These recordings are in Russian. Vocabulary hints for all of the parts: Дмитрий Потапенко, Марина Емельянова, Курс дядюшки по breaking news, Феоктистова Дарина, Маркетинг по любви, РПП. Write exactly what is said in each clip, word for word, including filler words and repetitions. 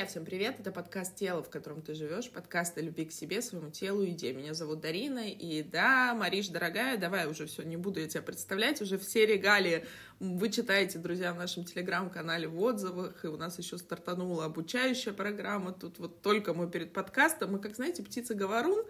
Друзья, всем привет! Это подкаст «Тело, в котором ты живешь», подкаст о любви к себе, своему телу и еде. Меня зовут Дарина, и да, Мариш, дорогая, давай уже все, не буду я тебя представлять, уже все регалии вы читаете, друзья, в нашем телеграм-канале в отзывах, и у нас еще стартанула обучающая программа, тут вот только мы перед подкастом, мы, как знаете, птица-говорун,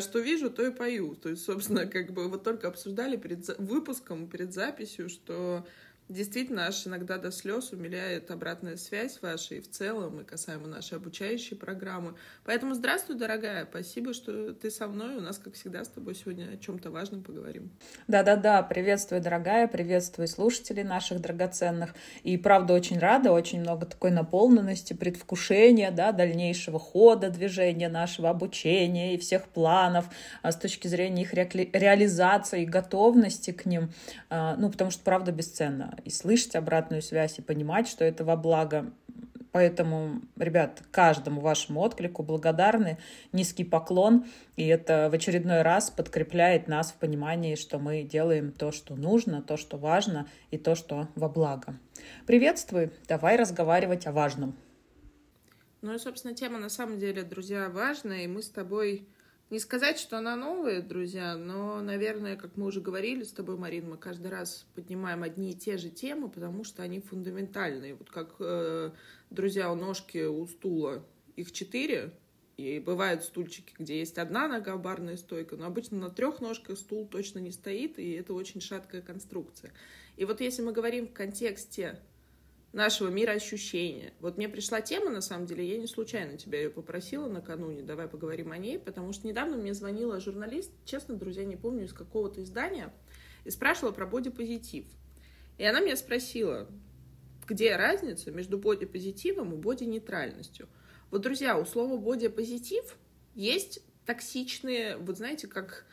что вижу, то и пою, то есть, собственно, как бы вот только обсуждали перед выпуском, перед записью, что... Действительно, аж иногда до слез умиляет обратная связь ваша и в целом, и касаемо нашей обучающей программы. Поэтому здравствуй, дорогая, спасибо, что ты со мной, у нас, как всегда, с тобой сегодня о чем-то важном поговорим. Да-да-да, приветствую, дорогая, приветствую слушателей наших драгоценных, и правда очень рада, очень много такой наполненности, предвкушения, да, дальнейшего хода, движения нашего обучения и всех планов с точки зрения их ре- реализации и готовности к ним, ну, потому что, правда, бесценно. И слышать обратную связь, и понимать, что это во благо. Поэтому, ребят, каждому вашему отклику благодарны, низкий поклон, и это в очередной раз подкрепляет нас в понимании, что мы делаем то, что нужно, то, что важно, и то, что во благо. Приветствую, давай разговаривать о важном. Ну и, собственно, тема на самом деле, друзья, важная, и мы с тобой... Не сказать, что она новая, друзья, но, наверное, как мы уже говорили с тобой, Марин, мы каждый раз поднимаем одни и те же темы, потому что они фундаментальные. Вот как, э, друзья, у ножки, у стула их четыре, и бывают стульчики, где есть одна нога, барная стойка, но обычно на трех ножках стул точно не стоит, и это очень шаткая конструкция. И вот если мы говорим в контексте нашего мира ощущения. Вот мне пришла тема, на самом деле, я не случайно тебя ее попросила накануне, давай поговорим о ней, потому что недавно мне звонила журналист, честно, друзья, не помню, из какого-то издания, и спрашивала про бодипозитив. И она меня спросила, где разница между бодипозитивом и бодинейтральностью. Вот, друзья, у слова бодипозитив есть токсичные, вот знаете, как...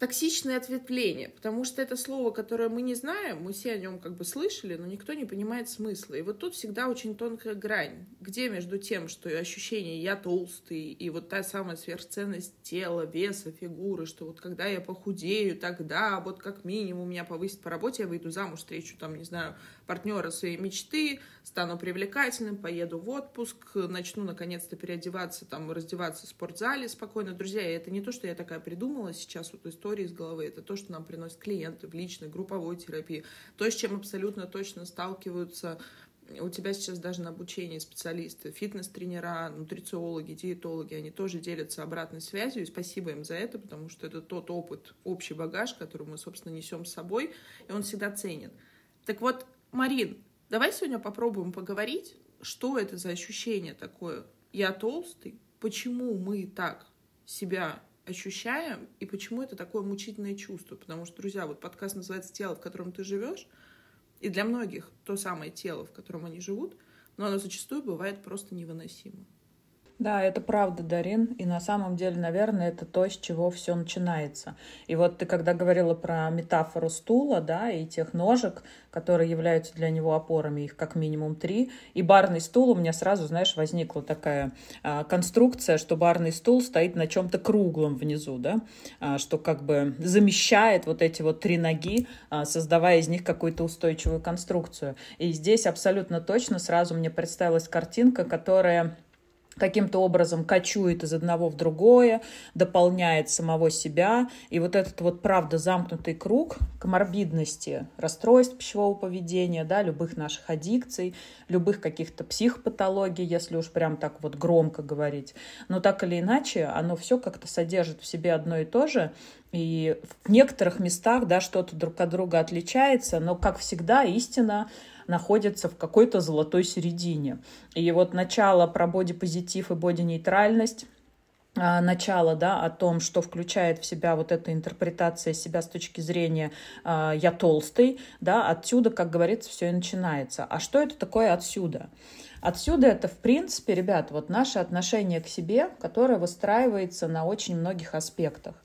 Токсичное ответвление, потому что это слово, которое мы не знаем, мы все о нем как бы слышали, но никто не понимает смысла. И вот тут всегда очень тонкая грань, где между тем, что ощущение «я толстый», и вот та самая сверхценность тела, веса, фигуры, что вот когда я похудею, тогда вот как минимум меня повысит по работе, я выйду замуж, встречу там, не знаю, партнера своей мечты, стану привлекательным, поеду в отпуск, начну наконец-то переодеваться, там, раздеваться в спортзале спокойно. Друзья, это не то, что я такая придумала сейчас, вот история из головы, это то, что нам приносят клиенты в личной, групповой терапии, то, с чем абсолютно точно сталкиваются у тебя сейчас даже на обучении специалисты, фитнес-тренера, нутрициологи, диетологи, они тоже делятся обратной связью, и спасибо им за это, потому что это тот опыт, общий багаж, который мы, собственно, несем с собой, и он всегда ценен. Так вот, Марин, давай сегодня попробуем поговорить, что это за ощущение такое, я толстый, почему мы так себя ощущаем, и почему это такое мучительное чувство, потому что, друзья, вот подкаст называется «Тело, в котором ты живешь», и для многих то самое тело, в котором они живут, но оно зачастую бывает просто невыносимо. Да, это правда, Дарин, и на самом деле, наверное, это то, с чего все начинается. И вот ты когда говорила про метафору стула, да, и тех ножек, которые являются для него опорами, их как минимум три, и барный стул, у меня сразу, знаешь, возникла такая а, конструкция, что барный стул стоит на чем-то круглом внизу, да, а, что как бы замещает вот эти вот три ноги, а, создавая из них какую-то устойчивую конструкцию. И здесь абсолютно точно сразу мне представилась картинка, которая... каким-то образом кочует из одного в другое, дополняет самого себя. И вот этот вот, правда, замкнутый круг коморбидности, расстройств пищевого поведения, да, любых наших аддикций, любых каких-то психопатологий, если уж прям так вот громко говорить. Но так или иначе, оно все как-то содержит в себе одно и то же. И в некоторых местах, да, что-то друг от друга отличается, но, как всегда, истина находится в какой-то золотой середине. И вот начало про бодипозитив и бодинейтральность, начало, да, о том, что включает в себя вот эта интерпретация себя с точки зрения э, «я толстый», да, отсюда, как говорится, все и начинается. А что это такое «отсюда»? Отсюда это, в принципе, ребят, вот наше отношение к себе, которое выстраивается на очень многих аспектах.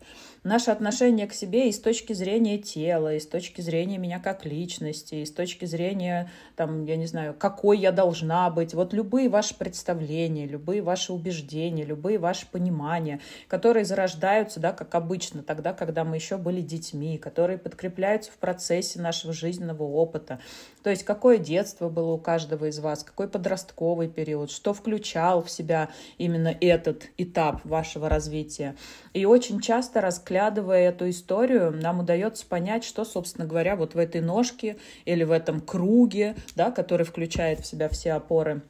наше отношение к себе и с точки зрения тела, и с точки зрения меня как личности, и с точки зрения, там, я не знаю, какой я должна быть. Вот любые ваши представления, любые ваши убеждения, любые ваши понимания, которые зарождаются, да, как обычно, тогда, когда мы еще были детьми, которые подкрепляются в процессе нашего жизненного опыта. То есть какое детство было у каждого из вас, какой подростковый период, что включал в себя именно этот этап вашего развития. И очень часто, разглядывая эту историю, нам удается понять, что, собственно говоря, вот в этой ножке или в этом круге, да, который включает в себя все опоры,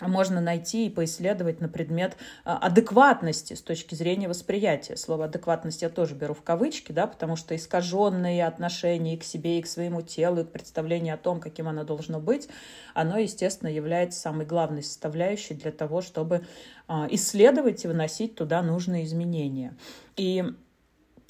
можно найти и поисследовать на предмет адекватности с точки зрения восприятия. Слово «адекватность» я тоже беру в кавычки, да, потому что искаженные отношения и к себе, и к своему телу, и к представлению о том, каким оно должно быть, оно, естественно, является самой главной составляющей для того, чтобы исследовать и выносить туда нужные изменения. И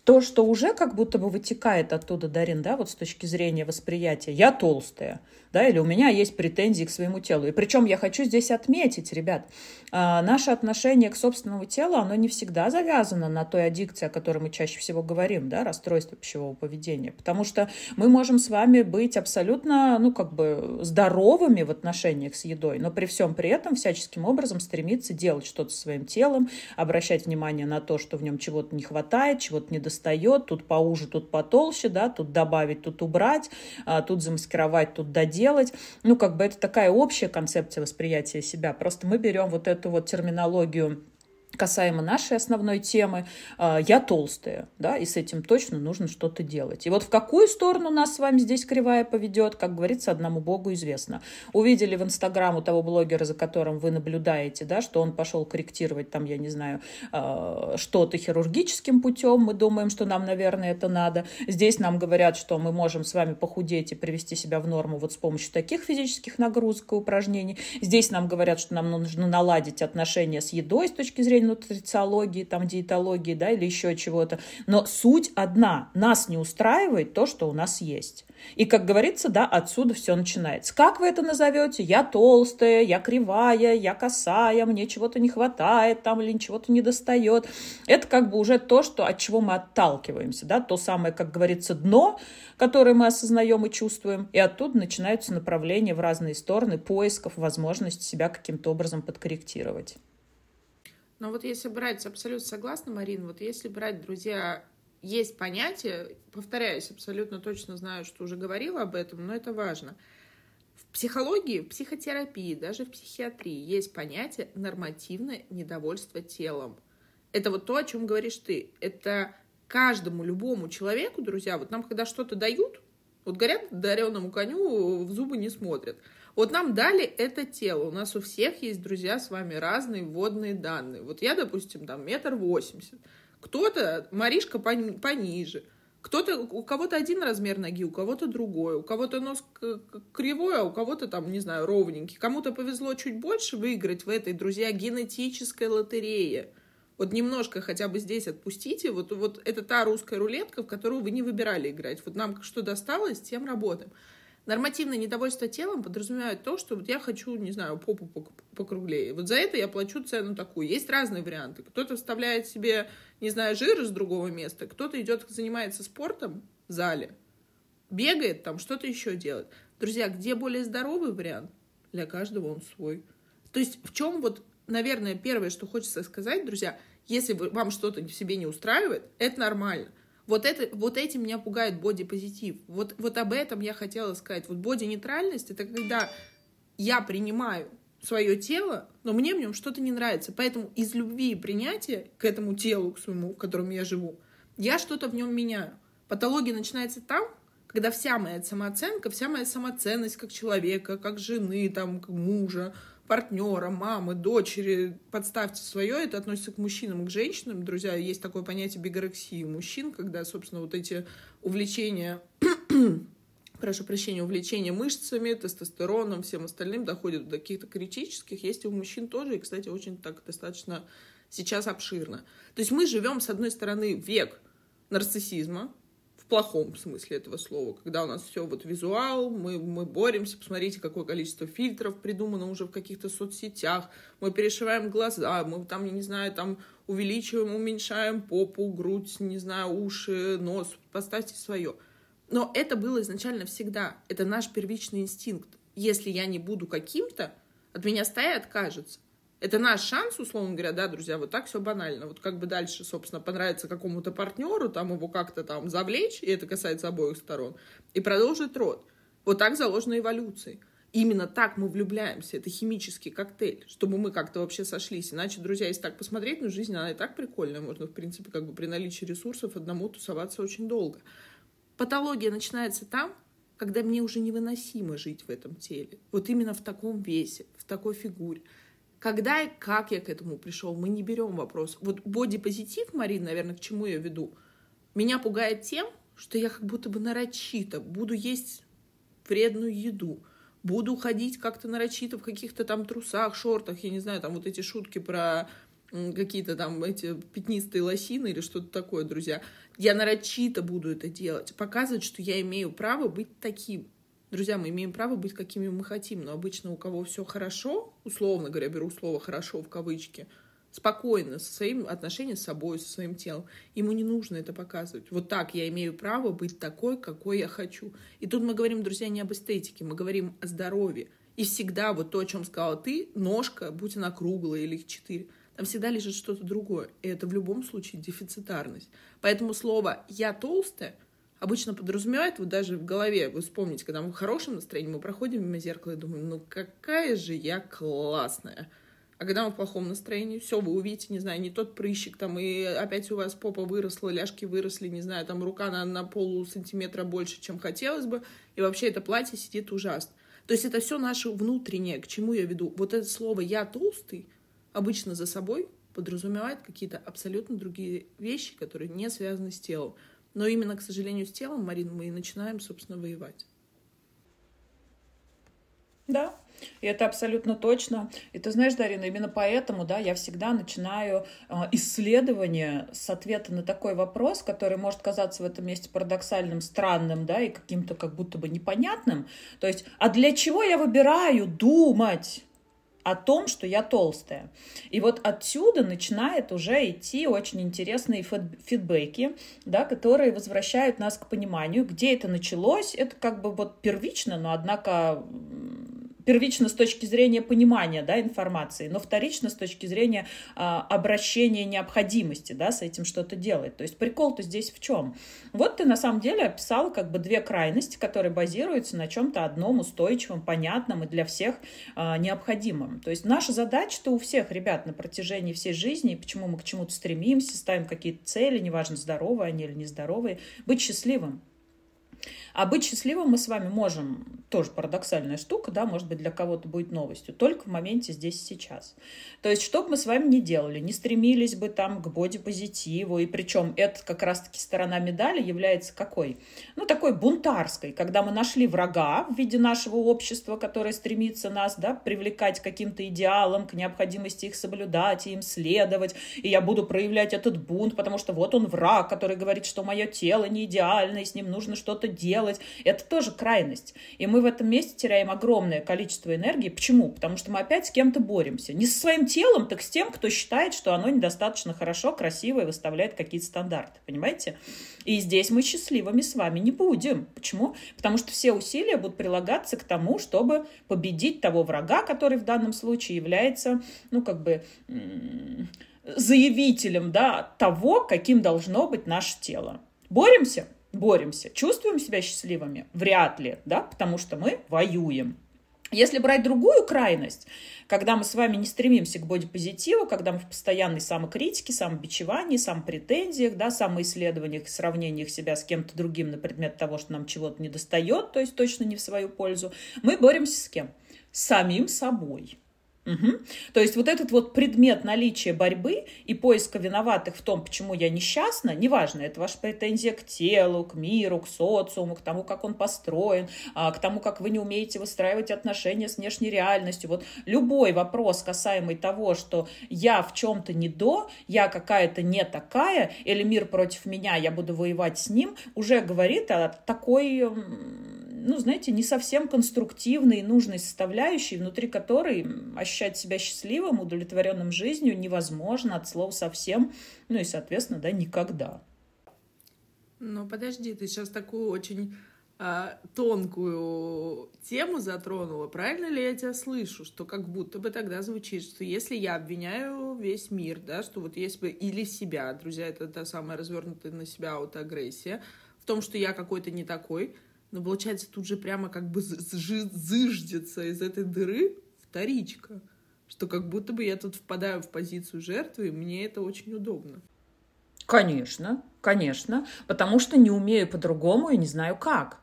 то, что уже как будто бы вытекает оттуда, Дарин, да, вот с точки зрения восприятия, я толстая, да, или у меня есть претензии к своему телу. И причем я хочу здесь отметить, ребят, наше отношение к собственному телу, оно не всегда завязано на той аддикции, о которой мы чаще всего говорим, да, расстройство пищевого поведения, потому что мы можем с вами быть абсолютно, ну, как бы здоровыми в отношениях с едой, но при всем при этом всяческим образом стремиться делать что-то со своим телом, обращать внимание на то, что в нем чего-то не хватает, чего-то недостаточно, достает, тут поуже, тут потолще, да, тут добавить, тут убрать, тут замаскировать, тут доделать. Ну, как бы это такая общая концепция восприятия себя. Просто мы берем вот эту вот терминологию касаемо нашей основной темы, я толстая, да, и с этим точно нужно что-то делать. И вот в какую сторону нас с вами здесь кривая поведет, как говорится, одному Богу известно. Увидели в Инстаграм у того блогера, за которым вы наблюдаете, да, что он пошел корректировать там, я не знаю, что-то хирургическим путем, мы думаем, что нам, наверное, это надо. Здесь нам говорят, что мы можем с вами похудеть и привести себя в норму вот с помощью таких физических нагрузок и упражнений. Здесь нам говорят, что нам нужно наладить отношения с едой с точки зрения нутрициологии, там, диетологии, да, или еще чего-то. Но суть одна. Нас не устраивает то, что у нас есть. И, как говорится, да, отсюда все начинается. Как вы это назовете? Я толстая, я кривая, я косая, мне чего-то не хватает, там, или чего-то не достает. Это как бы уже то, что, от чего мы отталкиваемся, да, то самое, как говорится, дно, которое мы осознаем и чувствуем, и оттуда начинаются направления в разные стороны поисков возможности себя каким-то образом подкорректировать. Но вот если брать, абсолютно согласна, Марин, вот если брать, друзья, есть понятие, повторяюсь, абсолютно точно знаю, что уже говорила об этом, но это важно. В психологии, в психотерапии, даже в психиатрии есть понятие нормативное недовольство телом. Это вот то, о чем говоришь ты. Это каждому, любому человеку, друзья, вот нам когда что-то дают, вот говорят, дареному коню в зубы не смотрят. Вот нам дали это тело. У нас у всех есть, друзья, с вами разные вводные данные. Вот я, допустим, там метр восемьдесят. Кто-то, Маришка, пони, пониже. Кто-то, у кого-то один размер ноги, у кого-то другой. У кого-то нос кривой, а у кого-то там, не знаю, ровненький. Кому-то повезло чуть больше выиграть в этой, друзья, генетической лотерее. Вот немножко хотя бы здесь отпустите. Вот, вот это та русская рулетка, в которую вы не выбирали играть. Вот нам что досталось, тем работаем. Нормативное недовольство телом подразумевает то, что вот я хочу, не знаю, попу покруглее. Вот за это я плачу цену такую. Есть разные варианты. Кто-то вставляет себе, не знаю, жир из другого места, кто-то идет, занимается спортом в зале, бегает там, что-то еще делает. Друзья, где более здоровый вариант? Для каждого он свой. То есть в чем вот, наверное, первое, что хочется сказать, друзья, если вам что-то в себе не устраивает, это нормально. Вот, это, вот этим меня пугает бодипозитив. Вот, вот об этом я хотела сказать. Вот боди-нейтральность — это когда я принимаю свое тело, но мне в нем что-то не нравится. Поэтому из любви и принятия к этому телу, к своему, в котором я живу, я что-то в нем меняю. Патология начинается там, когда вся моя самооценка, вся моя самоценность как человека, как жены, там, как мужа, партнера, мамы, дочери, подставьте свое, это относится к мужчинам, к женщинам, друзья, есть такое понятие бигорексии мужчин, когда, собственно, вот эти увлечения, прошу прощения, увлечения мышцами, тестостероном, всем остальным доходят до каких-то критических, есть и у мужчин тоже, и, кстати, очень так достаточно сейчас обширно. То есть мы живем, с одной стороны, век нарциссизма, в плохом смысле этого слова, когда у нас все вот визуал, мы, мы боремся, посмотрите, какое количество фильтров придумано уже в каких-то соцсетях, мы перешиваем глаза, мы там, я не знаю, там увеличиваем, уменьшаем попу, грудь, не знаю, уши, нос, поставьте свое. Но это было изначально всегда, это наш первичный инстинкт. Если я не буду каким-то, от меня стая откажется. Это наш шанс, условно говоря, да, друзья, вот так все банально. Вот как бы дальше, собственно, понравится какому-то партнеру, там его как-то там завлечь, и это касается обоих сторон, и продолжить род. Вот так заложена эволюция. Именно так мы влюбляемся, это химический коктейль, чтобы мы как-то вообще сошлись. Иначе, друзья, если так посмотреть, ну, жизнь, она и так прикольная, можно, в принципе, как бы при наличии ресурсов одному тусоваться очень долго. Патология начинается там, когда мне уже невыносимо жить в этом теле. Вот именно в таком весе, в такой фигуре. Когда и как я к этому пришел, мы не берем вопрос. Вот бодипозитив, Марина, наверное, к чему я веду, меня пугает тем, что я как будто бы нарочито буду есть вредную еду, буду ходить как-то нарочито в каких-то там трусах, шортах, я не знаю, там вот эти шутки про какие-то там эти пятнистые лосины или что-то такое, друзья. Я нарочито буду это делать, показывать, что я имею право быть таким. Друзья, мы имеем право быть, какими мы хотим, но обычно у кого все хорошо, условно говоря, беру слово «хорошо» в кавычки, спокойно, со своим отношением с собой, со своим телом, ему не нужно это показывать. Вот так я имею право быть такой, какой я хочу. И тут мы говорим, друзья, не об эстетике, мы говорим о здоровье. И всегда вот то, о чем сказала ты, ножка, будь она круглая или четыре, там всегда лежит что-то другое. И это в любом случае дефицитарность. Поэтому слово «я толстая» обычно подразумевает, вот даже в голове, вы вспомните, когда мы в хорошем настроении, мы проходим мимо зеркала и думаем, ну какая же я классная. А когда мы в плохом настроении, все, вы увидите, не знаю, не тот прыщик, там, и опять у вас попа выросла, ляжки выросли, не знаю, там, рука на, на полусантиметра больше, чем хотелось бы, и вообще это платье сидит ужасно. То есть это все наше внутреннее, к чему я веду. Вот это слово «я толстый» обычно за собой подразумевает какие-то абсолютно другие вещи, которые не связаны с телом. Но именно, к сожалению, с телом, Марин, мы и начинаем, собственно, воевать. Да, и это абсолютно точно. И ты знаешь, Дарина, именно поэтому, да, я всегда начинаю исследование с ответа на такой вопрос, который может казаться в этом месте парадоксальным, странным, да, и каким-то как будто бы непонятным. То есть, а для чего я выбираю думать о том, что я толстая? И вот отсюда начинает уже идти очень интересные фидбэки, да, которые возвращают нас к пониманию, где это началось. Это как бы вот первично, но однако первично с точки зрения понимания, да, информации, но вторично с точки зрения а, обращения необходимости, да, с этим что-то делать. То есть прикол-то здесь в чем? Вот ты на самом деле описал как бы две крайности, которые базируются на чем-то одном, устойчивом, понятном и для всех а, необходимом. То есть наша задача-то у всех, ребят, на протяжении всей жизни, почему мы к чему-то стремимся, ставим какие-то цели, неважно, здоровые они или нездоровые, быть счастливым. А быть счастливым мы с вами можем, тоже парадоксальная штука, да, может быть, для кого-то будет новостью, только в моменте здесь и сейчас. То есть, что бы мы с вами ни делали, не стремились бы там к бодипозитиву, и причем это как раз-таки сторона медали является какой? Ну, такой бунтарской, когда мы нашли врага в виде нашего общества, которое стремится нас, да, привлекать к каким-то идеалам, к необходимости их соблюдать и им следовать, и я буду проявлять этот бунт, потому что вот он враг, который говорит, что мое тело не идеально, и с ним нужно что-то делать. Это тоже крайность. И мы в этом месте теряем огромное количество энергии. Почему? Потому что мы опять с кем-то боремся. Не со своим телом, так с тем, кто считает, что оно недостаточно хорошо, красиво и выставляет какие-то стандарты. Понимаете? И здесь мы счастливыми с вами не будем. Почему? Потому что все усилия будут прилагаться к тому, чтобы победить того врага, который в данном случае является, ну, как бы заявителем, да, того, каким должно быть наше тело. Боремся? Боремся. Чувствуем себя счастливыми? Вряд ли, да, потому что мы воюем. Если брать другую крайность, когда мы с вами не стремимся к бодипозитиву, когда мы в постоянной самокритике, самобичевании, самопретензиях, да, самоисследованиях, сравнениях себя с кем-то другим на предмет того, что нам чего-то недостает, то есть точно не в свою пользу, мы боремся с кем? С самим собой. Угу. То есть вот этот вот предмет наличия борьбы и поиска виноватых в том, почему я несчастна, неважно, это ваша претензия к телу, к миру, к социуму, к тому, как он построен, к тому, как вы не умеете выстраивать отношения с внешней реальностью. Вот любой вопрос, касаемый того, что я в чем-то не до, я какая-то не такая, или мир против меня, я буду воевать с ним, уже говорит о такой, ну, знаете, не совсем конструктивной и нужной составляющей, внутри которой ощущать себя счастливым, удовлетворенным жизнью невозможно, от слова совсем, ну и, соответственно, да, никогда. Ну, подожди, ты сейчас такую очень а, тонкую тему затронула. Правильно ли я тебя слышу, что как будто бы тогда звучит, что если я обвиняю весь мир, да, что вот если бы или себя, друзья, это та самая развернутая на себя аутоагрессия, в том, что я какой-то не такой, но, получается, тут же прямо как бы зыждется из этой дыры вторичка, что как будто бы я тут впадаю в позицию жертвы, и мне это очень удобно. Конечно, конечно, потому что не умею по-другому и не знаю как.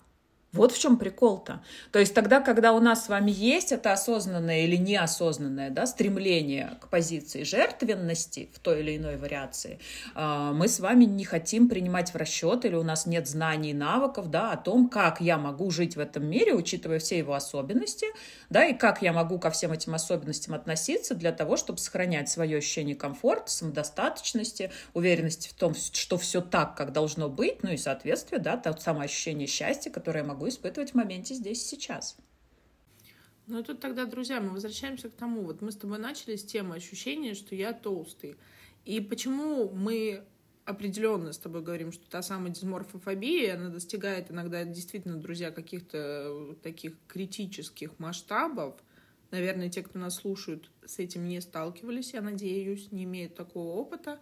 Вот в чем прикол-то. То есть тогда, когда у нас с вами есть это осознанное или неосознанное, да, стремление к позиции жертвенности в той или иной вариации, мы с вами не хотим принимать в расчет или у нас нет знаний и навыков, да, о том, как я могу жить в этом мире, учитывая все его особенности, да, и как я могу ко всем этим особенностям относиться для того, чтобы сохранять свое ощущение комфорта, самодостаточности, уверенности в том, что все так, как должно быть, ну и соответствие, да, то самое ощущение счастья, которое я могу испытывать в моменте здесь и сейчас. Ну и тут тогда, друзья, мы возвращаемся к тому, вот мы с тобой начали с темы ощущения, что я толстый. И почему мы определенно с тобой говорим, что та самая дисморфофобия, она достигает иногда действительно, друзья, каких-то таких критических масштабов. Наверное, те, кто нас слушают, с этим не сталкивались, я надеюсь, не имеют такого опыта.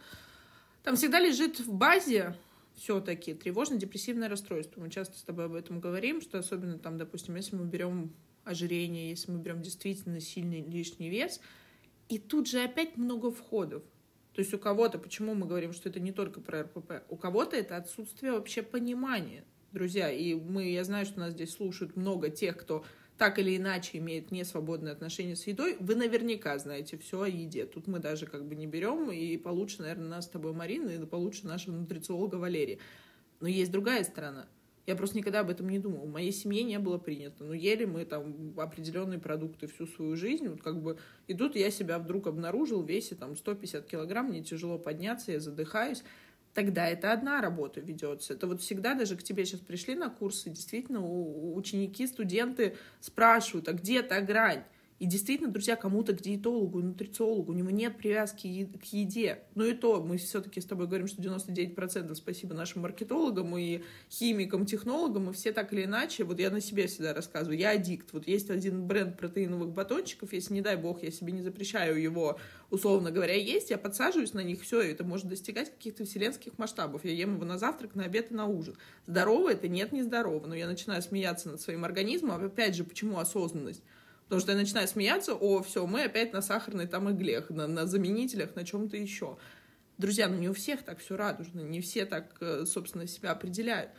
Там всегда лежит в базе все-таки тревожно-депрессивное расстройство. Мы часто с тобой об этом говорим, что особенно там, допустим, если мы берем ожирение, если мы берем действительно сильный лишний вес, и тут же опять много входов. То есть у кого-то, почему мы говорим, что это не только про эр пэ пэ, у кого-то это отсутствие вообще понимания, друзья. И мы, я знаю, что нас здесь слушают много тех, кто так или иначе имеет несвободное отношение с едой. Вы наверняка знаете все о еде. Тут мы даже как бы не берем, и получше, наверное, нас с тобой, Марина, и получше нашего нутрициолога Валерия. Но есть другая сторона. Я просто никогда об этом не думала. В моей семье не было принято. Но ели мы там определенные продукты всю свою жизнь. Вот как бы... И тут я себя вдруг обнаружил в весе там сто пятьдесят килограмм, мне тяжело подняться, я задыхаюсь. Тогда это одна работа ведется. Это вот всегда даже к тебе сейчас пришли на курсы, действительно, у ученики, студенты спрашивают, а где та грань? И действительно, друзья, кому-то к диетологу, нутрициологу, у него нет привязки к еде. Ну и то, мы все-таки с тобой говорим, что девяносто девять процентов спасибо нашим маркетологам и химикам, технологам, и все так или иначе, вот я на себе всегда рассказываю, я аддикт. Вот есть один бренд протеиновых батончиков, если, не дай бог, я себе не запрещаю его, условно говоря, есть, я подсаживаюсь на них, все, и это может достигать каких-то вселенских масштабов. Я ем его на завтрак, на обед и на ужин. Здорово это? Нет, не здорово. Но я начинаю смеяться над своим организмом. Опять же, почему осознанность? Потому что я начинаю смеяться, о, все, мы опять на сахарной там иглех, на, на заменителях, на чем-то еще. Друзья, ну не у всех так все радужно, не все так, собственно, себя определяют.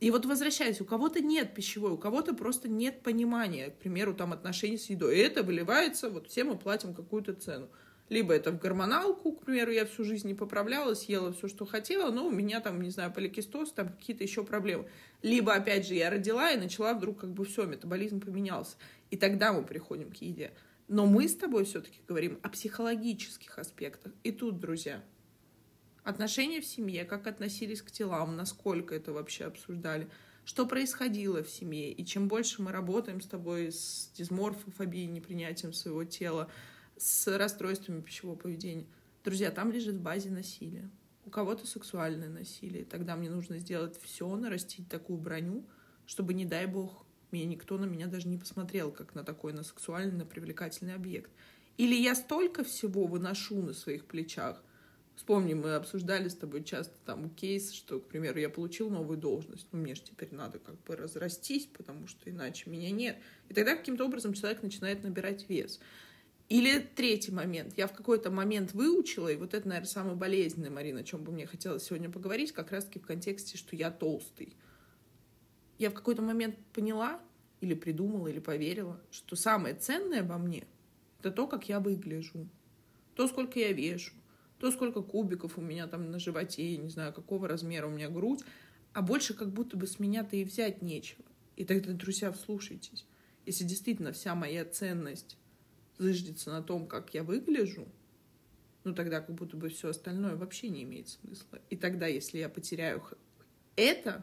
И вот возвращаясь, у кого-то нет пищевой, у кого-то просто нет понимания, к примеру, там отношений с едой. И это выливается, вот все мы платим какую-то цену. Либо это в гормоналку, к примеру, я всю жизнь не поправлялась, ела все, что хотела, но у меня там, не знаю, поликистоз, там какие-то еще проблемы. Либо, опять же, я родила и начала вдруг как бы все, метаболизм поменялся. И тогда мы приходим к еде. Но мы с тобой все-таки говорим о психологических аспектах. И тут, друзья, отношения в семье, как относились к телам, насколько это вообще обсуждали, что происходило в семье. И чем больше мы работаем с тобой с дисморфофобией, непринятием своего тела, с расстройствами пищевого поведения. Друзья, там лежит в базе насилие. У кого-то сексуальное насилие. Тогда мне нужно сделать все, нарастить такую броню, чтобы, не дай бог, мне никто на меня даже не посмотрел, как на такой, на сексуальный, на привлекательный объект. Или я столько всего выношу на своих плечах. Вспомни, мы обсуждали с тобой часто там кейс, что, к примеру, я получил новую должность, но мне же теперь надо как бы разрастись, потому что иначе меня нет. И тогда каким-то образом человек начинает набирать вес. Или третий момент. Я в какой-то момент выучила, и вот это, наверное, самое болезненное, Марина, о чем бы мне хотелось сегодня поговорить, как раз-таки в контексте, что я толстый. Я в какой-то момент поняла, или придумала, или поверила, что самое ценное во мне — это то, как я выгляжу, то, сколько я вешу, то, сколько кубиков у меня там на животе, я не знаю, какого размера у меня грудь, а больше как будто бы с меня-то и взять нечего. И тогда, друзья, вслушайтесь. Если действительно вся моя ценность зыждется на том, как я выгляжу, ну тогда как будто бы все остальное вообще не имеет смысла. И тогда, если я потеряю это,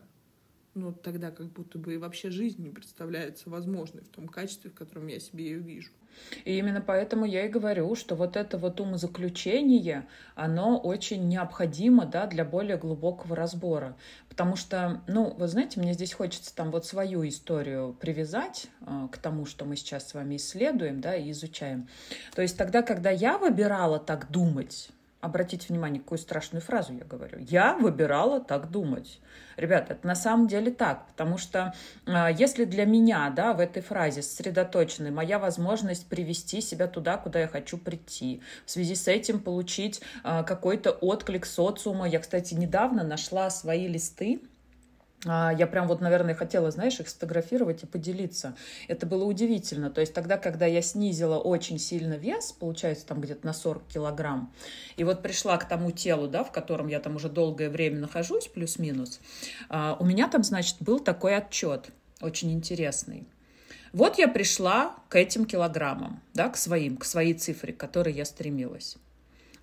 ну тогда как будто бы и вообще жизнь не представляется возможной в том качестве, в котором я себе ее вижу. И именно поэтому я и говорю, что вот это вот умозаключение, оно очень необходимо, да, для более глубокого разбора. Потому что, ну, вы знаете, мне здесь хочется там вот свою историю привязать э, к тому, что мы сейчас с вами исследуем, да, и изучаем. То есть тогда, когда я выбирала так думать, обратите внимание, какую страшную фразу я говорю. Я выбирала так думать. Ребята, это на самом деле так, потому что э, если для меня, да, в этой фразе сосредоточена моя возможность привести себя туда, куда я хочу прийти, в связи с этим получить э, какой-то отклик социума. Я, кстати, недавно нашла свои листы. Я прям вот, наверное, хотела, знаешь, их сфотографировать и поделиться. Это было удивительно. То есть тогда, когда я снизила очень сильно вес, получается, там где-то на сорок килограмм, и вот пришла к тому телу, да, в котором я там уже долгое время нахожусь, плюс-минус, у меня там, значит, был такой отчет очень интересный. Вот я пришла к этим килограммам, да, к своим, к своей цифре, к которой я стремилась.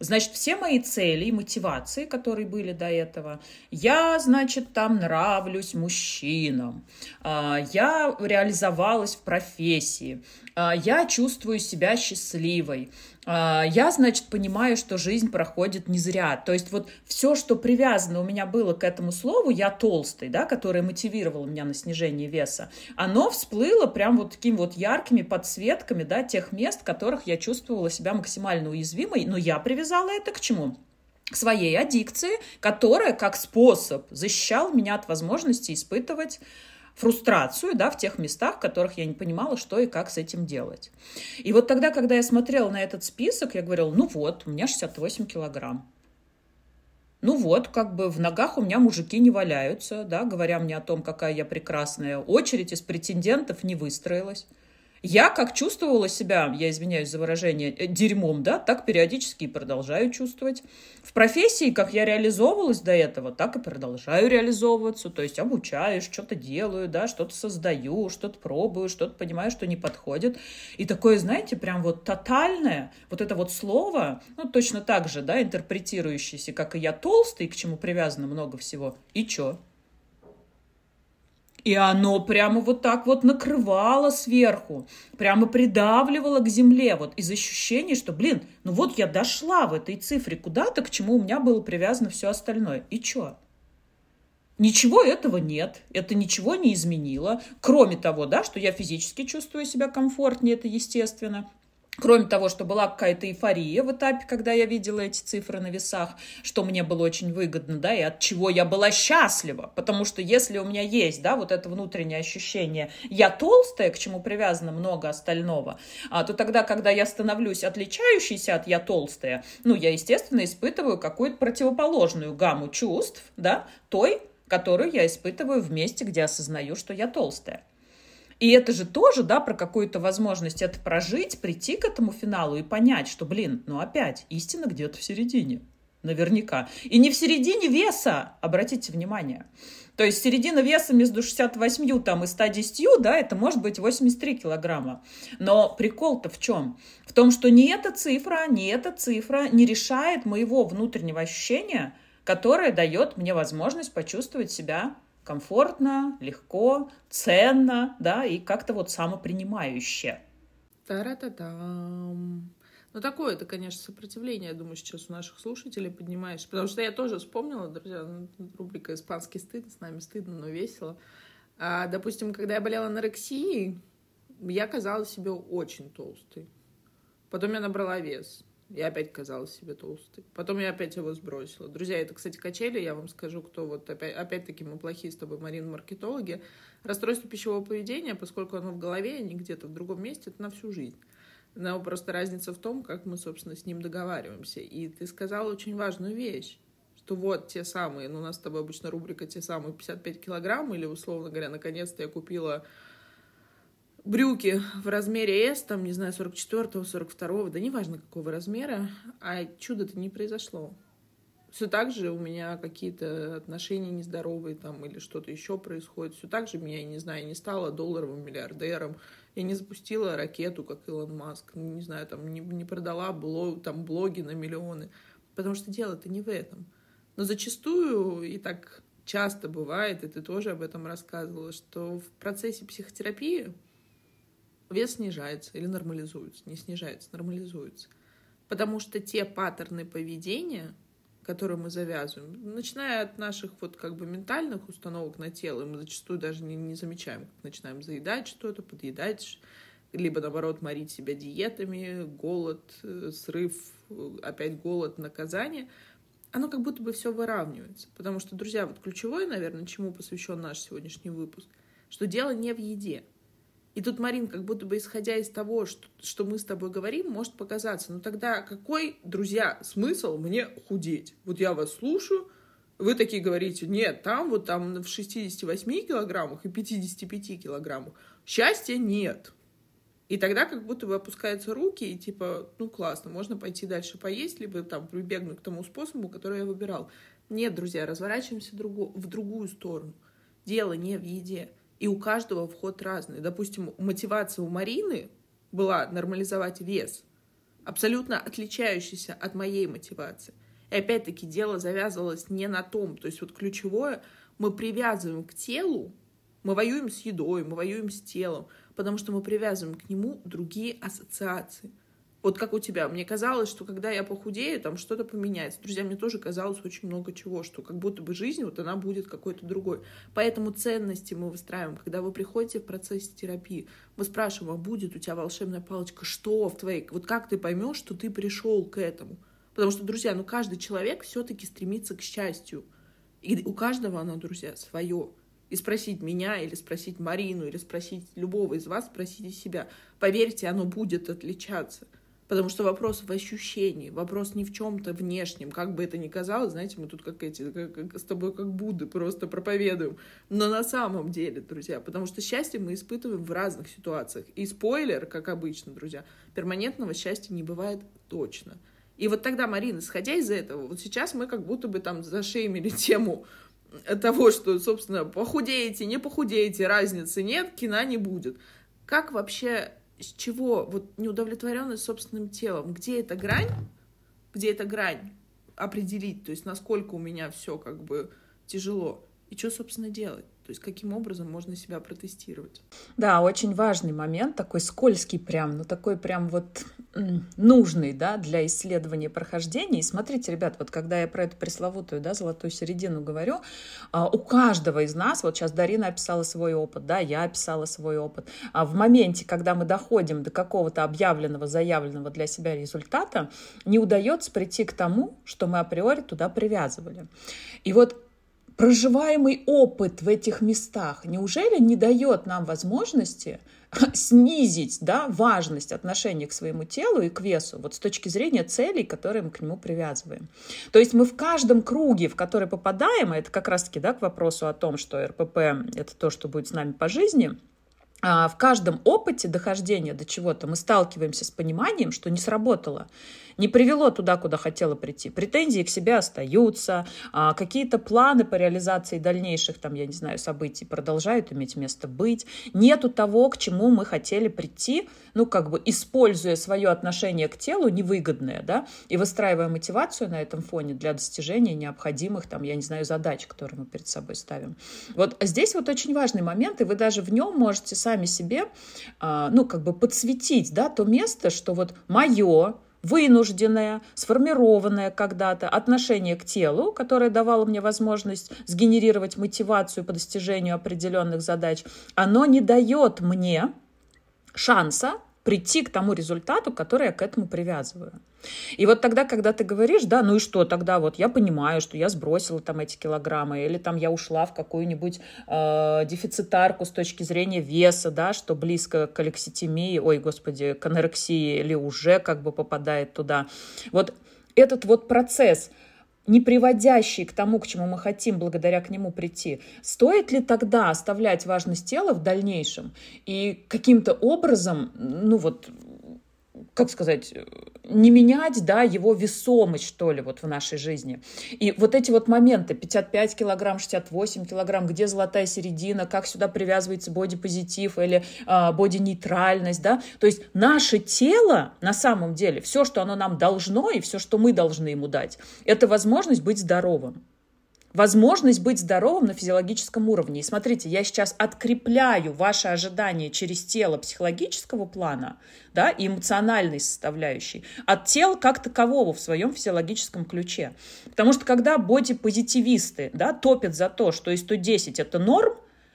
Значит, все мои цели и мотивации, которые были до этого, я, значит, там нравлюсь мужчинам, я реализовалась в профессии, я чувствую себя счастливой, я, значит, понимаю, что жизнь проходит не зря. То есть вот все, что привязано у меня было к этому слову, я толстый, да, которое мотивировало меня на снижение веса, оно всплыло прям вот такими вот яркими подсветками, да, тех мест, в которых я чувствовала себя максимально уязвимой, но я привязала это к чему? К своей аддикции, которая как способ защищала меня от возможности испытывать фрустрацию, да, в тех местах, в которых я не понимала, что и как с этим делать. И вот тогда, когда я смотрела на этот список, я говорила, ну вот, у меня шестьдесят восемь килограмм. Ну вот, как бы в ногах у меня мужики не валяются, да, говоря мне о том, какая я прекрасная. Очередь из претендентов не выстроилась. Я как чувствовала себя, я извиняюсь за выражение, дерьмом, да, так периодически и продолжаю чувствовать. В профессии, как я реализовывалась до этого, так и продолжаю реализовываться. То есть обучаюсь, что-то делаю, да, что-то создаю, что-то пробую, что-то понимаю, что не подходит. И такое, знаете, прям вот тотальное, вот это вот слово, ну, точно так же, да, интерпретирующееся, как и я толстый, к чему привязано много всего, и чё? И оно прямо вот так вот накрывало сверху, прямо придавливало к земле, вот из ощущения, что, блин, ну вот я дошла в этой цифре куда-то, к чему у меня было привязано все остальное. И чё? Ничего этого нет, это ничего не изменило, кроме того, да, что я физически чувствую себя комфортнее, это естественно. Кроме того, что была какая-то эйфория в этапе, когда я видела эти цифры на весах, что мне было очень выгодно, да, и от чего я была счастлива. Потому что если у меня есть, да, вот это внутреннее ощущение «я толстая», к чему привязано много остального, то тогда, когда я становлюсь отличающейся от «я толстая», ну, я, естественно, испытываю какую-то противоположную гамму чувств, да, той, которую я испытываю в месте, где осознаю, что я толстая. И это же тоже, да, про какую-то возможность это прожить, прийти к этому финалу и понять, что, блин, ну опять, истина где-то в середине, наверняка. И не в середине веса, обратите внимание. То есть середина веса между шестьдесят восемь там, и сто десять, да, это может быть восемьдесят три килограмма. Но прикол-то в чем? В том, что ни эта цифра, ни эта цифра не решает моего внутреннего ощущения, которое дает мне возможность почувствовать себя комфортно, легко, ценно, да, и как-то вот самопринимающе. Та-ра-та-там. Ну, такое это, конечно, сопротивление, я думаю, сейчас у наших слушателей поднимаешь. Потому что я тоже вспомнила, друзья, рубрика «Испанский стыд», с нами стыдно, но весело. А, допустим, когда я болела анорексией, я казалась себе очень толстой. Потом я набрала вес. Я опять казалась себе толстой. Потом я опять его сбросила. Друзья, это, кстати, качели. Я вам скажу, кто вот опять, опять-таки мы плохие с тобой, Марина, маркетологи. Расстройство пищевого поведения, поскольку оно в голове, а не где-то в другом месте, это на всю жизнь. Но просто разница в том, как мы, собственно, с ним договариваемся. И ты сказала очень важную вещь, что вот те самые, ну у нас с тобой обычно рубрика «те самые пятьдесят пять килограмм» или, условно говоря, наконец-то я купила брюки в размере эс, там, не знаю, сорок четвёртого, сорок второго, да неважно какого размера, а чудо-то не произошло. Все так же у меня какие-то отношения нездоровые там или что-то еще происходит. Все так же меня, я не знаю, не стала долларовым миллиардером. Я не запустила ракету, как Илон Маск. Не знаю, там не, не продала блог, там, блоги на миллионы. Потому что дело-то не в этом. Но зачастую, и так часто бывает, и ты тоже об этом рассказывала, что в процессе психотерапии вес снижается или нормализуется. Не снижается, нормализуется. Потому что те паттерны поведения, которые мы завязываем, начиная от наших вот как бы ментальных установок на тело, мы зачастую даже не, не замечаем, как начинаем заедать что-то, подъедать, либо, наоборот, морить себя диетами, голод, срыв, опять голод, наказание, оно как будто бы все выравнивается. Потому что, друзья, вот ключевое, наверное, чему посвящен наш сегодняшний выпуск, что дело не в еде. И тут, Марин, как будто бы, исходя из того, что, что мы с тобой говорим, может показаться, ну тогда какой, друзья, смысл мне худеть? Вот я вас слушаю, вы такие говорите, нет, там вот там в шестидесяти восьми килограммах и пятидесяти пяти килограммах счастья нет. И тогда как будто бы опускаются руки и типа, ну классно, можно пойти дальше поесть, либо там прибегнуть к тому способу, который я выбирал. Нет, друзья, разворачиваемся в другую сторону. Дело не в еде. И у каждого вход разный. Допустим, мотивация у Марины была нормализовать вес, абсолютно отличающийся от моей мотивации. И опять-таки дело завязывалось не на том. То есть вот ключевое, мы привязываем к телу, мы воюем с едой, мы воюем с телом, потому что мы привязываем к нему другие ассоциации. Вот как у тебя. Мне казалось, что когда я похудею, там что-то поменяется. Друзья, мне тоже казалось очень много чего, что как будто бы жизнь, вот она будет какой-то другой. Поэтому ценности мы выстраиваем. Когда вы приходите в процессе терапии, мы спрашиваем, а будет у тебя волшебная палочка? Что в твоей... Вот как ты поймешь, что ты пришел к этому? Потому что, друзья, ну каждый человек все-таки стремится к счастью. И у каждого оно, друзья, свое. И спросить меня, или спросить Марину, или спросить любого из вас, спросите себя. Поверьте, оно будет отличаться. Потому что вопрос в ощущении, вопрос не в чем-то внешнем. Как бы это ни казалось, знаете, мы тут как эти, как, как, с тобой как Будды просто проповедуем. Но на самом деле, друзья, потому что счастье мы испытываем в разных ситуациях. И спойлер, как обычно, друзья, перманентного счастья не бывает точно. И вот тогда, Марина, исходя из этого, вот сейчас мы как будто бы там зашеймили тему того, что, собственно, похудеете, не похудеете, разницы нет, кина не будет. Как вообще... С чего? Вот неудовлетворенность собственным телом. Где эта грань? Где эта грань определить? То есть, насколько у меня все как бы тяжело. И что, собственно, делать? То есть, каким образом можно себя протестировать? Да, очень важный момент, такой скользкий прям, ну такой прям вот нужный, да, для исследования прохождения. И смотрите, ребят, вот когда я про эту пресловутую, да, золотую середину говорю, у каждого из нас, вот сейчас Дарина описала свой опыт, да, я описала свой опыт. В моменте, когда мы доходим до какого-то объявленного, заявленного для себя результата, не удается прийти к тому, что мы априори туда привязывали. И вот проживаемый опыт в этих местах неужели не дает нам возможности снизить, да, важность отношения к своему телу и к весу вот с точки зрения целей, которые мы к нему привязываем. То есть мы в каждом круге, в который попадаем, и это как раз-таки, да, к вопросу о том, что эр пэ пэ – это то, что будет с нами по жизни, в каждом опыте дохождения до чего-то мы сталкиваемся с пониманием, что не сработало, не привело туда, куда хотело прийти. Претензии к себе остаются, какие-то планы по реализации дальнейших, там, я не знаю, событий продолжают иметь место быть. Нету того, к чему мы хотели прийти, ну, как бы используя свое отношение к телу невыгодное, да, и выстраивая мотивацию на этом фоне для достижения необходимых, там, я не знаю, задач, которые мы перед собой ставим. Вот здесь вот очень важный момент, и вы даже в нем можете сами сами себе, ну, как бы подсветить, да, то место, что вот мое вынужденное, сформированное когда-то отношение к телу, которое давало мне возможность сгенерировать мотивацию по достижению определенных задач, оно не дает мне шанса прийти к тому результату, который я к этому привязываю. И вот тогда, когда ты говоришь, да, ну и что тогда, вот я понимаю, что я сбросила там эти килограммы, или там я ушла в какую-нибудь э, дефицитарку с точки зрения веса, да, что близко к алекситимии, ой, господи, к анорексии, или уже как бы попадает туда. Вот этот вот процесс не приводящий к тому, к чему мы хотим благодаря к нему прийти, стоит ли тогда оставлять важность тела в дальнейшем и каким-то образом, ну вот, как сказать, не менять, да, его весомость, что ли, вот в нашей жизни. И вот эти вот моменты, пятьдесят пять килограмм, шестьдесят восемь килограмм, где золотая середина, как сюда привязывается бодипозитив или э, бодинейтральность, да, то есть наше тело, на самом деле, все, что оно нам должно и все, что мы должны ему дать, это возможность быть здоровым. Возможность быть здоровым на физиологическом уровне. И смотрите, я сейчас открепляю ваше ожидание через тело психологического плана, да, и эмоциональной составляющей от тела как такового в своем физиологическом ключе. Потому что когда бодипозитивисты, да, топят за то, что и сто десять – это норм,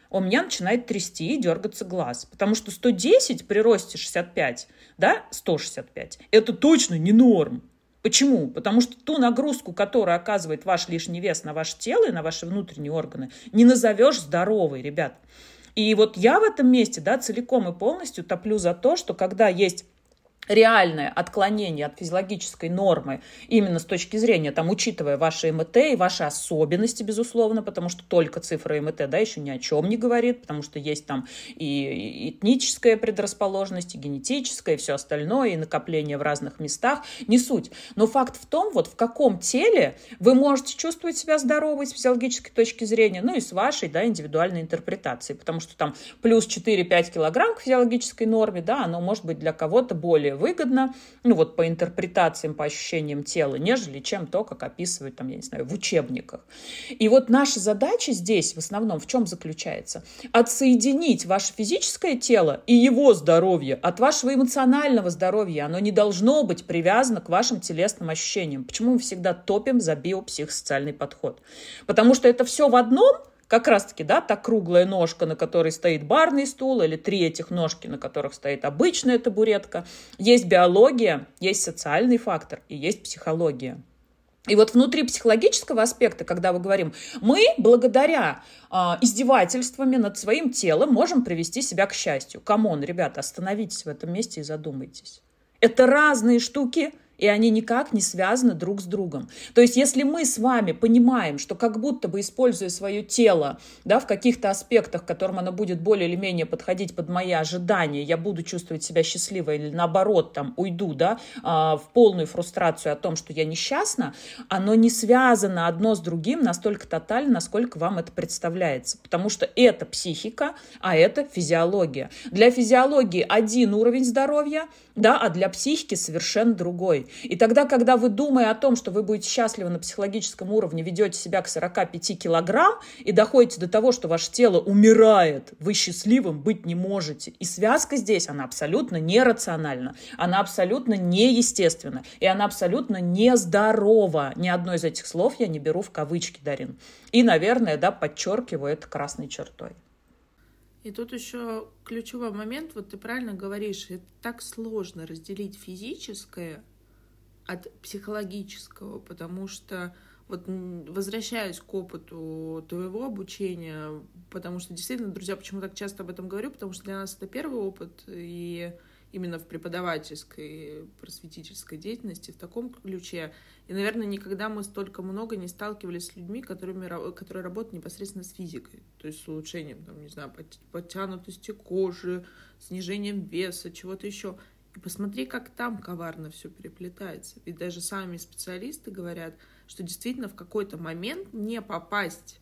у меня начинает трясти и дергаться глаз. Потому что сто десять при росте шестьдесят пять, да, сто шестьдесят пять – это точно не норм. Почему? Потому что ту нагрузку, которую оказывает ваш лишний вес на ваше тело и на ваши внутренние органы, не назовешь здоровой, ребят. И вот я в этом месте, да, целиком и полностью топлю за то, что когда есть реальное отклонение от физиологической нормы, именно с точки зрения, там, учитывая ваши МТ и ваши особенности, безусловно, потому что только цифра МТ, да, еще ни о чем не говорит, потому что есть там и этническая предрасположенность, и генетическая, и все остальное, и накопление в разных местах, не суть. Но факт в том, вот в каком теле вы можете чувствовать себя здоровой с физиологической точки зрения, ну и с вашей, да, индивидуальной интерпретацией, потому что там плюс четыре-пять килограмм к физиологической норме, да, оно может быть для кого-то более выгодно, ну вот по интерпретациям, по ощущениям тела, нежели чем то, как описывают там, я не знаю, в учебниках. И вот наша задача здесь в основном в чем заключается? Отсоединить ваше физическое тело и его здоровье от вашего эмоционального здоровья. Оно не должно быть привязано к вашим телесным ощущениям. Почему мы всегда топим за биопсихосоциальный подход? Потому что это все в одном. Как раз-таки, да, та круглая ножка, на которой стоит барный стул, или три этих ножки, на которых стоит обычная табуретка. Есть биология, есть социальный фактор и есть психология. И вот внутри психологического аспекта, когда мы говорим, мы благодаря э, издевательствами над своим телом можем привести себя к счастью. Камон, ребята, остановитесь в этом месте и задумайтесь. Это разные штуки. И они никак не связаны друг с другом. То есть если мы с вами понимаем, что как будто бы, используя свое тело, да, в каких-то аспектах, которым оно будет более или менее подходить под мои ожидания, я буду чувствовать себя счастливой или наоборот там, уйду, да, в полную фрустрацию о том, что я несчастна, оно не связано одно с другим настолько тотально, насколько вам это представляется. Потому что это психика, а это физиология. Для физиологии один уровень здоровья, да, а для психики совершенно другой. И тогда, когда вы, думая о том, что вы будете счастливы на психологическом уровне, ведете себя к сорока пяти килограмм и доходите до того, что ваше тело умирает, вы счастливым быть не можете. И связка здесь, она абсолютно нерациональна, она абсолютно неестественна, и она абсолютно нездорова. Ни одно из этих слов я не беру в кавычки, Дарин. И, наверное, да, подчеркиваю это красной чертой. И тут еще ключевой момент, вот ты правильно говоришь, это так сложно разделить физическое от психологического, потому что, вот возвращаясь к опыту твоего обучения, потому что действительно, друзья, почему так часто об этом говорю, потому что для нас это первый опыт, и именно в преподавательской, просветительской деятельности, в таком ключе. И, наверное, никогда мы столько много не сталкивались с людьми, которыми, которые работают непосредственно с физикой, то есть с улучшением, там, не знаю, подтянутости кожи, снижением веса, чего-то еще. И посмотри, как там коварно все переплетается. Ведь даже сами специалисты говорят, что действительно в какой-то момент не попасть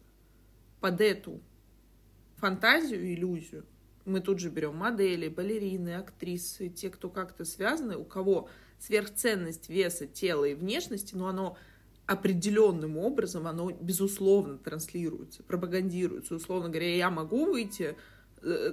под эту фантазию и иллюзию. Мы тут же берем модели, балерины, актрисы, те, кто как-то связаны, у кого сверхценность веса, тела и внешности, но оно определенным образом, оно безусловно транслируется, пропагандируется. Условно говоря, я могу выйти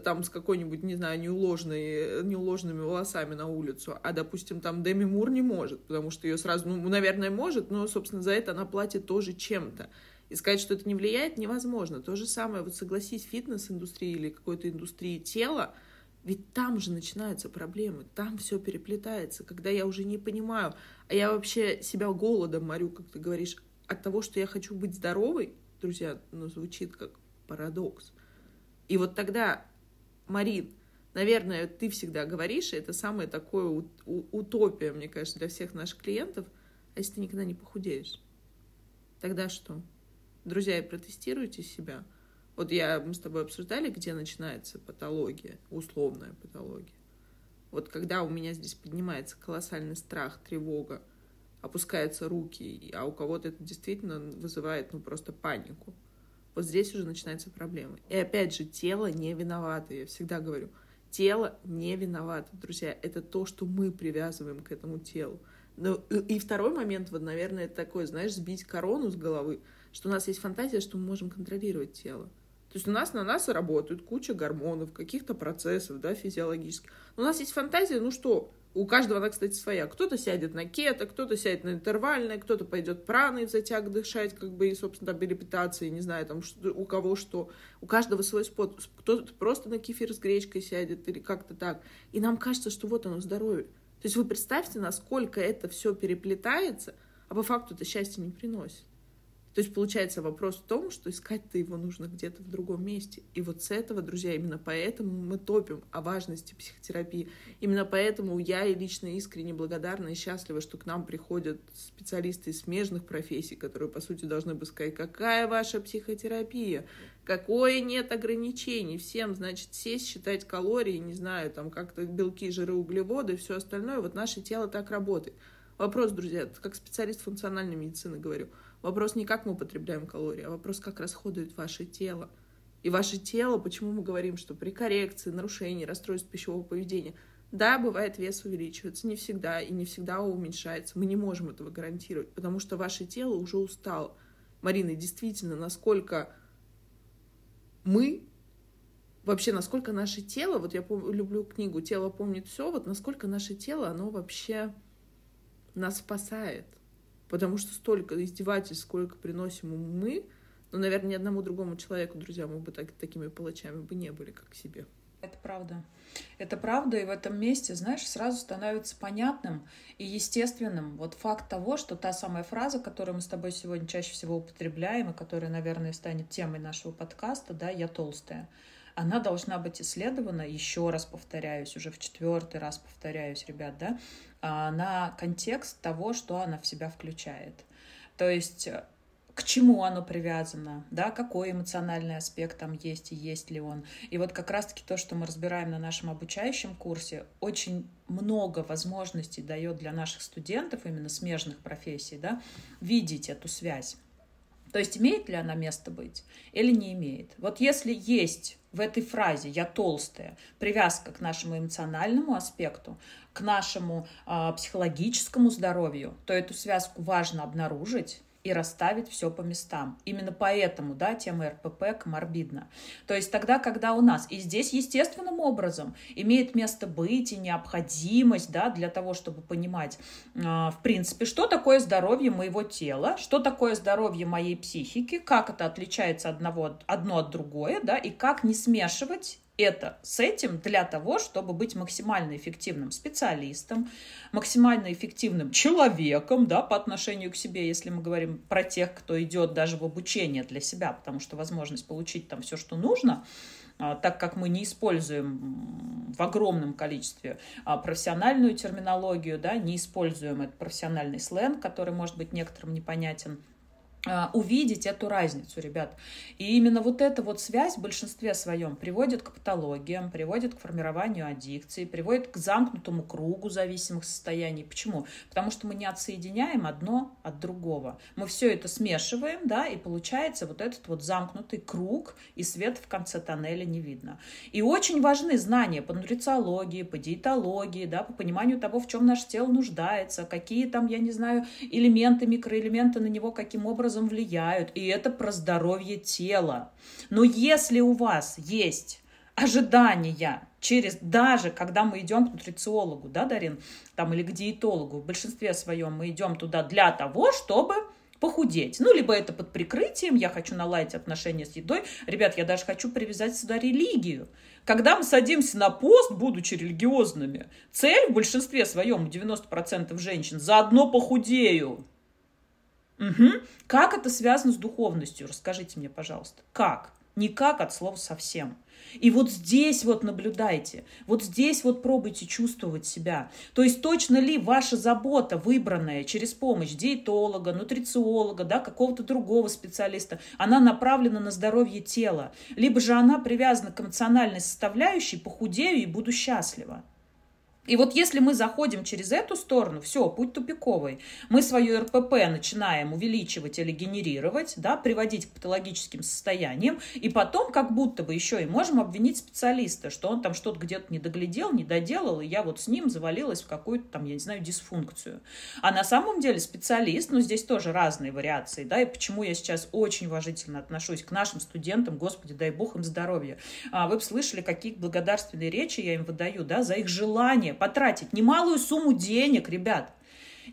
там с какой-нибудь, не знаю, неуложной, неуложенными волосами на улицу, а, допустим, там Деми Мур не может, потому что ее сразу, ну, наверное, может, но, собственно, за это она платит тоже чем-то. И сказать, что это не влияет, невозможно. То же самое, вот согласись, фитнес-индустрии или какой-то индустрии тела, ведь там же начинаются проблемы, там все переплетается, когда я уже не понимаю, а я вообще себя голодом морю, как ты говоришь, от того, что я хочу быть здоровой, друзья, ну, звучит как парадокс. И вот тогда, Марин, наверное, ты всегда говоришь, и это самая такая утопия, мне кажется, для всех наших клиентов, а если ты никогда не похудеешь? Тогда что? Друзья, и протестируйте себя. Вот я, мы с тобой обсуждали, где начинается патология, условная патология. Вот когда у меня здесь поднимается колоссальный страх, тревога, опускаются руки, а у кого-то это действительно вызывает, ну, просто панику. Вот здесь уже начинается проблема. И опять же, тело не виновато, я всегда говорю. Тело не виновато, друзья. Это то, что мы привязываем к этому телу. Но, и второй момент, вот, наверное, это такой, знаешь, сбить корону с головы, что у нас есть фантазия, что мы можем контролировать тело. То есть у нас на нас работают куча гормонов, каких-то процессов, да, физиологических. Но у нас есть фантазия, ну что, у каждого она, кстати, своя. Кто-то сядет на кето, кто-то сядет на интервальное, кто-то пойдет праной в затяг дышать, как бы, и, собственно, там, перепитаться, и не знаю, там, что, у кого что. У каждого свой способ. Кто-то просто на кефир с гречкой сядет или как-то так. И нам кажется, что вот оно, здоровье. То есть вы представьте, насколько это все переплетается, а по факту это счастье не приносит. То есть, получается, вопрос в том, что искать-то его нужно где-то в другом месте. И вот с этого, друзья, именно поэтому мы топим о важности психотерапии. Именно поэтому я и лично искренне благодарна и счастлива, что к нам приходят специалисты из смежных профессий, которые, по сути, должны бы сказать, какая ваша психотерапия, какое нет ограничений, всем, значит, сесть, считать калории, не знаю, там как-то белки, жиры, углеводы и все остальное. Вот наше тело так работает. Вопрос, друзья, как специалист функциональной медицины говорю, вопрос не как мы употребляем калории, а вопрос, как расходует ваше тело. И ваше тело, почему мы говорим, что при коррекции, нарушении, расстройств пищевого поведения, да, бывает, вес увеличивается, не всегда, и не всегда уменьшается. Мы не можем этого гарантировать, потому что ваше тело уже устало. Марина, действительно, насколько мы... Вообще, насколько наше тело... Вот я люблю книгу «Тело помнит все», вот насколько наше тело, оно вообще... нас спасает, потому что столько издевательств, сколько приносим мы, но, наверное, ни одному другому человеку, друзья, мы бы так, такими палачами бы не были, как себе. Это правда. Это правда, и в этом месте, знаешь, сразу становится понятным и естественным вот факт того, что та самая фраза, которую мы с тобой сегодня чаще всего употребляем, и которая, наверное, станет темой нашего подкаста, да, «Я толстая», она должна быть исследована, еще раз повторяюсь, уже в четвертый раз повторяюсь, ребят, да, на контекст того, что она в себя включает. То есть к чему оно привязано, да, какой эмоциональный аспект там есть и есть ли он. И вот как раз-таки то, что мы разбираем на нашем обучающем курсе, очень много возможностей дает для наших студентов, именно смежных профессий, да, видеть эту связь. То есть имеет ли она место быть или не имеет. Вот если есть в этой фразе «я толстая» привязка к нашему эмоциональному аспекту, к нашему э, психологическому здоровью, то эту связку важно обнаружить и расставить все по местам. Именно поэтому, да, тема эр пэ пэ коморбидна. То есть тогда, когда у нас, и здесь естественным образом имеет место быть и необходимость, да, для того, чтобы понимать, э, в принципе, что такое здоровье моего тела, что такое здоровье моей психики, как это отличается одного, одно от другое, да, и как не смешивать это с этим для того, чтобы быть максимально эффективным специалистом, максимально эффективным человеком, да, по отношению к себе, если мы говорим про тех, кто идет даже в обучение для себя, потому что возможность получить там все, что нужно, так как мы не используем в огромном количестве профессиональную терминологию, да, не используем этот профессиональный сленг, который может быть некоторым непонятен, увидеть эту разницу, ребят. И именно вот эта вот связь в большинстве своем приводит к патологиям, приводит к формированию аддикции, приводит к замкнутому кругу зависимых состояний. Почему? Потому что мы не отсоединяем одно от другого. Мы все это смешиваем, да, и получается вот этот вот замкнутый круг, и свет в конце тоннеля не видно. И очень важны знания по нутрициологии, по диетологии, да, по пониманию того, в чем наше тело нуждается, какие там, я не знаю, элементы, микроэлементы на него каким образом влияют, и это про здоровье тела. Но если у вас есть ожидания через, даже когда мы идем к нутрициологу, да, Дарин, там, или к диетологу, в большинстве своем мы идем туда для того, чтобы похудеть. Ну, либо это под прикрытием, я хочу наладить отношения с едой. Ребят, я даже хочу привязать сюда религию. Когда мы садимся на пост, будучи религиозными, цель в большинстве своем у девяноста процентов женщин «заодно похудею». Угу. Как это связано с духовностью? Расскажите мне, пожалуйста. Как? Никак от слов совсем. И вот здесь вот наблюдайте, вот здесь вот пробуйте чувствовать себя. То есть точно ли ваша забота, выбранная через помощь диетолога, нутрициолога, да, какого-то другого специалиста, она направлена на здоровье тела, либо же она привязана к эмоциональной составляющей, похудею и буду счастлива. И вот если мы заходим через эту сторону, все, путь тупиковый. Мы свое эр пэ пэ начинаем увеличивать или генерировать, да, приводить к патологическим состояниям, и потом как будто бы еще и можем обвинить специалиста, что он там что-то где-то не доглядел, не доделал, и я вот с ним завалилась в какую-то там, я не знаю, дисфункцию. А на самом деле специалист, ну здесь тоже разные вариации, да, и почему я сейчас очень уважительно отношусь к нашим студентам, господи, дай бог им здоровья. Вы бы слышали, какие благодарственные речи я им выдаю, да, за их желание потратить немалую сумму денег, ребят,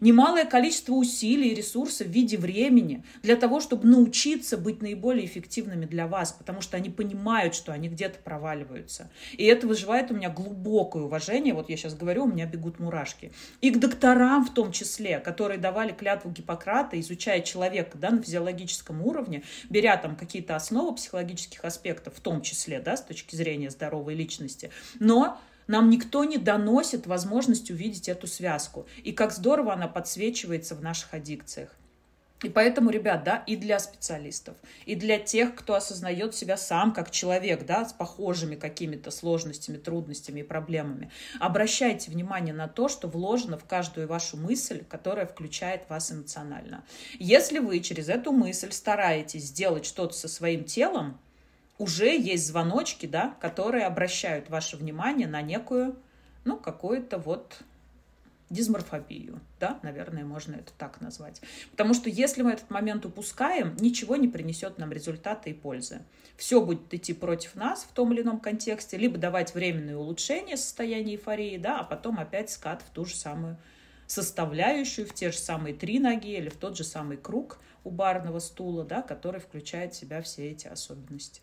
немалое количество усилий и ресурсов в виде времени для того, чтобы научиться быть наиболее эффективными для вас, потому что они понимают, что они где-то проваливаются. И это вызывает у меня глубокое уважение, вот я сейчас говорю, у меня бегут мурашки. И к докторам в том числе, которые давали клятву Гиппократа, изучая человека, да, на физиологическом уровне, беря там какие-то основы психологических аспектов, в том числе, да, с точки зрения здоровой личности, но нам никто не доносит возможность увидеть эту связку. И как здорово она подсвечивается в наших аддикциях. И поэтому, ребят, да, и для специалистов, и для тех, кто осознает себя сам как человек, да, с похожими какими-то сложностями, трудностями и проблемами, обращайте внимание на то, что вложено в каждую вашу мысль, которая включает вас эмоционально. Если вы через эту мысль стараетесь сделать что-то со своим телом, уже есть звоночки, да, которые обращают ваше внимание на некую, ну, какую-то вот дисморфобию, да, наверное, можно это так назвать. Потому что если мы этот момент упускаем, ничего не принесет нам результата и пользы. Все будет идти против нас в том или ином контексте, либо давать временное улучшение состояния эйфории, да, а потом опять скат в ту же самую составляющую, в те же самые три ноги или в тот же самый круг у барного стула, да, который включает в себя все эти особенности.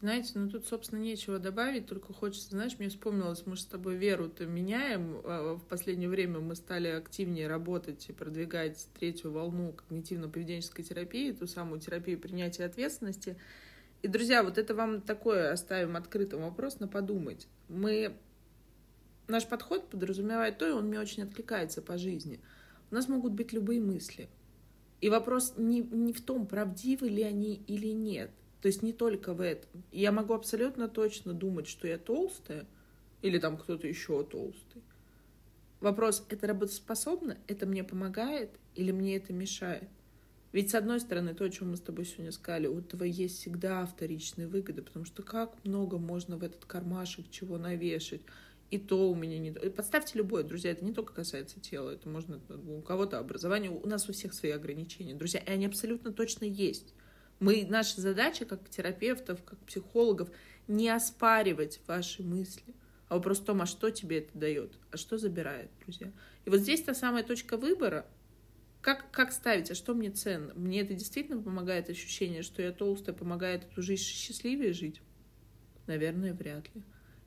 Знаете, ну тут, собственно, нечего добавить, только хочется, знаешь, мне вспомнилось, мы же с тобой веру-то меняем, в последнее время мы стали активнее работать и продвигать третью волну когнитивно-поведенческой терапии, ту самую терапию принятия ответственности. И, друзья, вот это вам такое оставим открытым вопрос на подумать. Мы... Наш подход подразумевает то, и он мне очень откликается по жизни. У нас могут быть любые мысли. И вопрос не, не в том, правдивы ли они или нет. То есть не только в этом. Я могу абсолютно точно думать, что я толстая, или там кто-то еще толстый. Вопрос, это работоспособно, это мне помогает или мне это мешает? Ведь, с одной стороны, то, о чем мы с тобой сегодня сказали, у этого есть всегда вторичные выгоды, потому что как много можно в этот кармашек чего навешать, и то у меня не то. Подставьте любое, друзья, это не только касается тела, это можно у кого-то образование, у нас у всех свои ограничения, друзья, и они абсолютно точно есть. Мы, наша задача, как терапевтов, как психологов, не оспаривать ваши мысли. А вопрос в том, а что тебе это дает, а что забирает, друзья. И вот здесь та самая точка выбора, как, как ставить, а что мне ценно. Мне это действительно помогает ощущение, что я толстая, помогает эту жизнь счастливее жить? Наверное, вряд ли.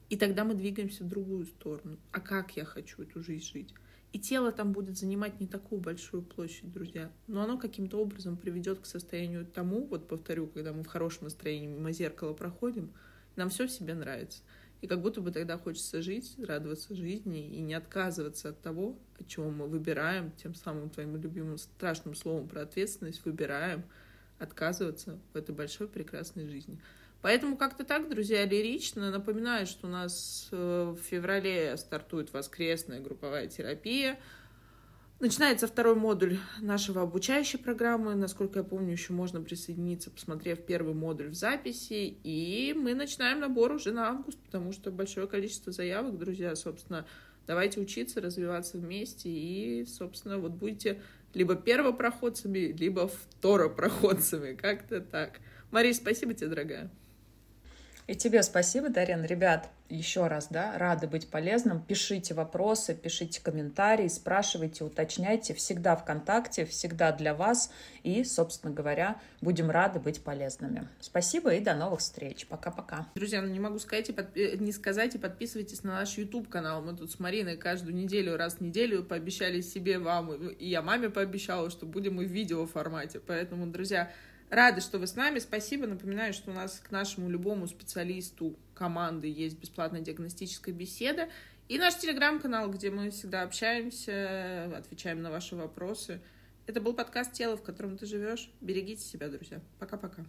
И тогда мы двигаемся в другую сторону. А как я хочу эту жизнь жить? И тело там будет занимать не такую большую площадь, друзья. Но оно каким-то образом приведет к состоянию тому, вот повторю, когда мы в хорошем настроении мимо зеркала проходим, нам все в себе нравится. И как будто бы тогда хочется жить, радоваться жизни и не отказываться от того, от чего мы выбираем, тем самым твоим любимым страшным словом про ответственность, выбираем отказываться в этой большой прекрасной жизни. Поэтому как-то так, друзья, лирично. Напоминаю, что у нас в феврале стартует воскресная групповая терапия. Начинается второй модуль нашего обучающей программы. Насколько я помню, еще можно присоединиться, посмотрев первый модуль в записи. И мы начинаем набор уже на август, потому что большое количество заявок, друзья. Собственно, давайте учиться, развиваться вместе. И, собственно, вот будете либо первопроходцами, либо второпроходцами. Как-то так. Мария, спасибо тебе, дорогая. И тебе спасибо, Дарина. Ребят, еще раз, да, рада быть полезным. Пишите вопросы, пишите комментарии, спрашивайте, уточняйте. Всегда ВКонтакте, всегда для вас. И, собственно говоря, будем рады быть полезными. Спасибо и до новых встреч. Пока-пока. Друзья, ну не могу сказать и подпи- не сказать и подписывайтесь на наш YouTube-канал. Мы тут с Мариной каждую неделю, раз в неделю пообещали себе, вам, и я маме пообещала, что будем и в видеоформате. Поэтому, друзья, Рада, что вы с нами. Спасибо. Напоминаю, что у нас к нашему любому специалисту команды есть бесплатная диагностическая беседа. И наш телеграм-канал, где мы всегда общаемся, отвечаем на ваши вопросы. Это был подкаст «Тело, в котором ты живешь». Берегите себя, друзья. Пока-пока.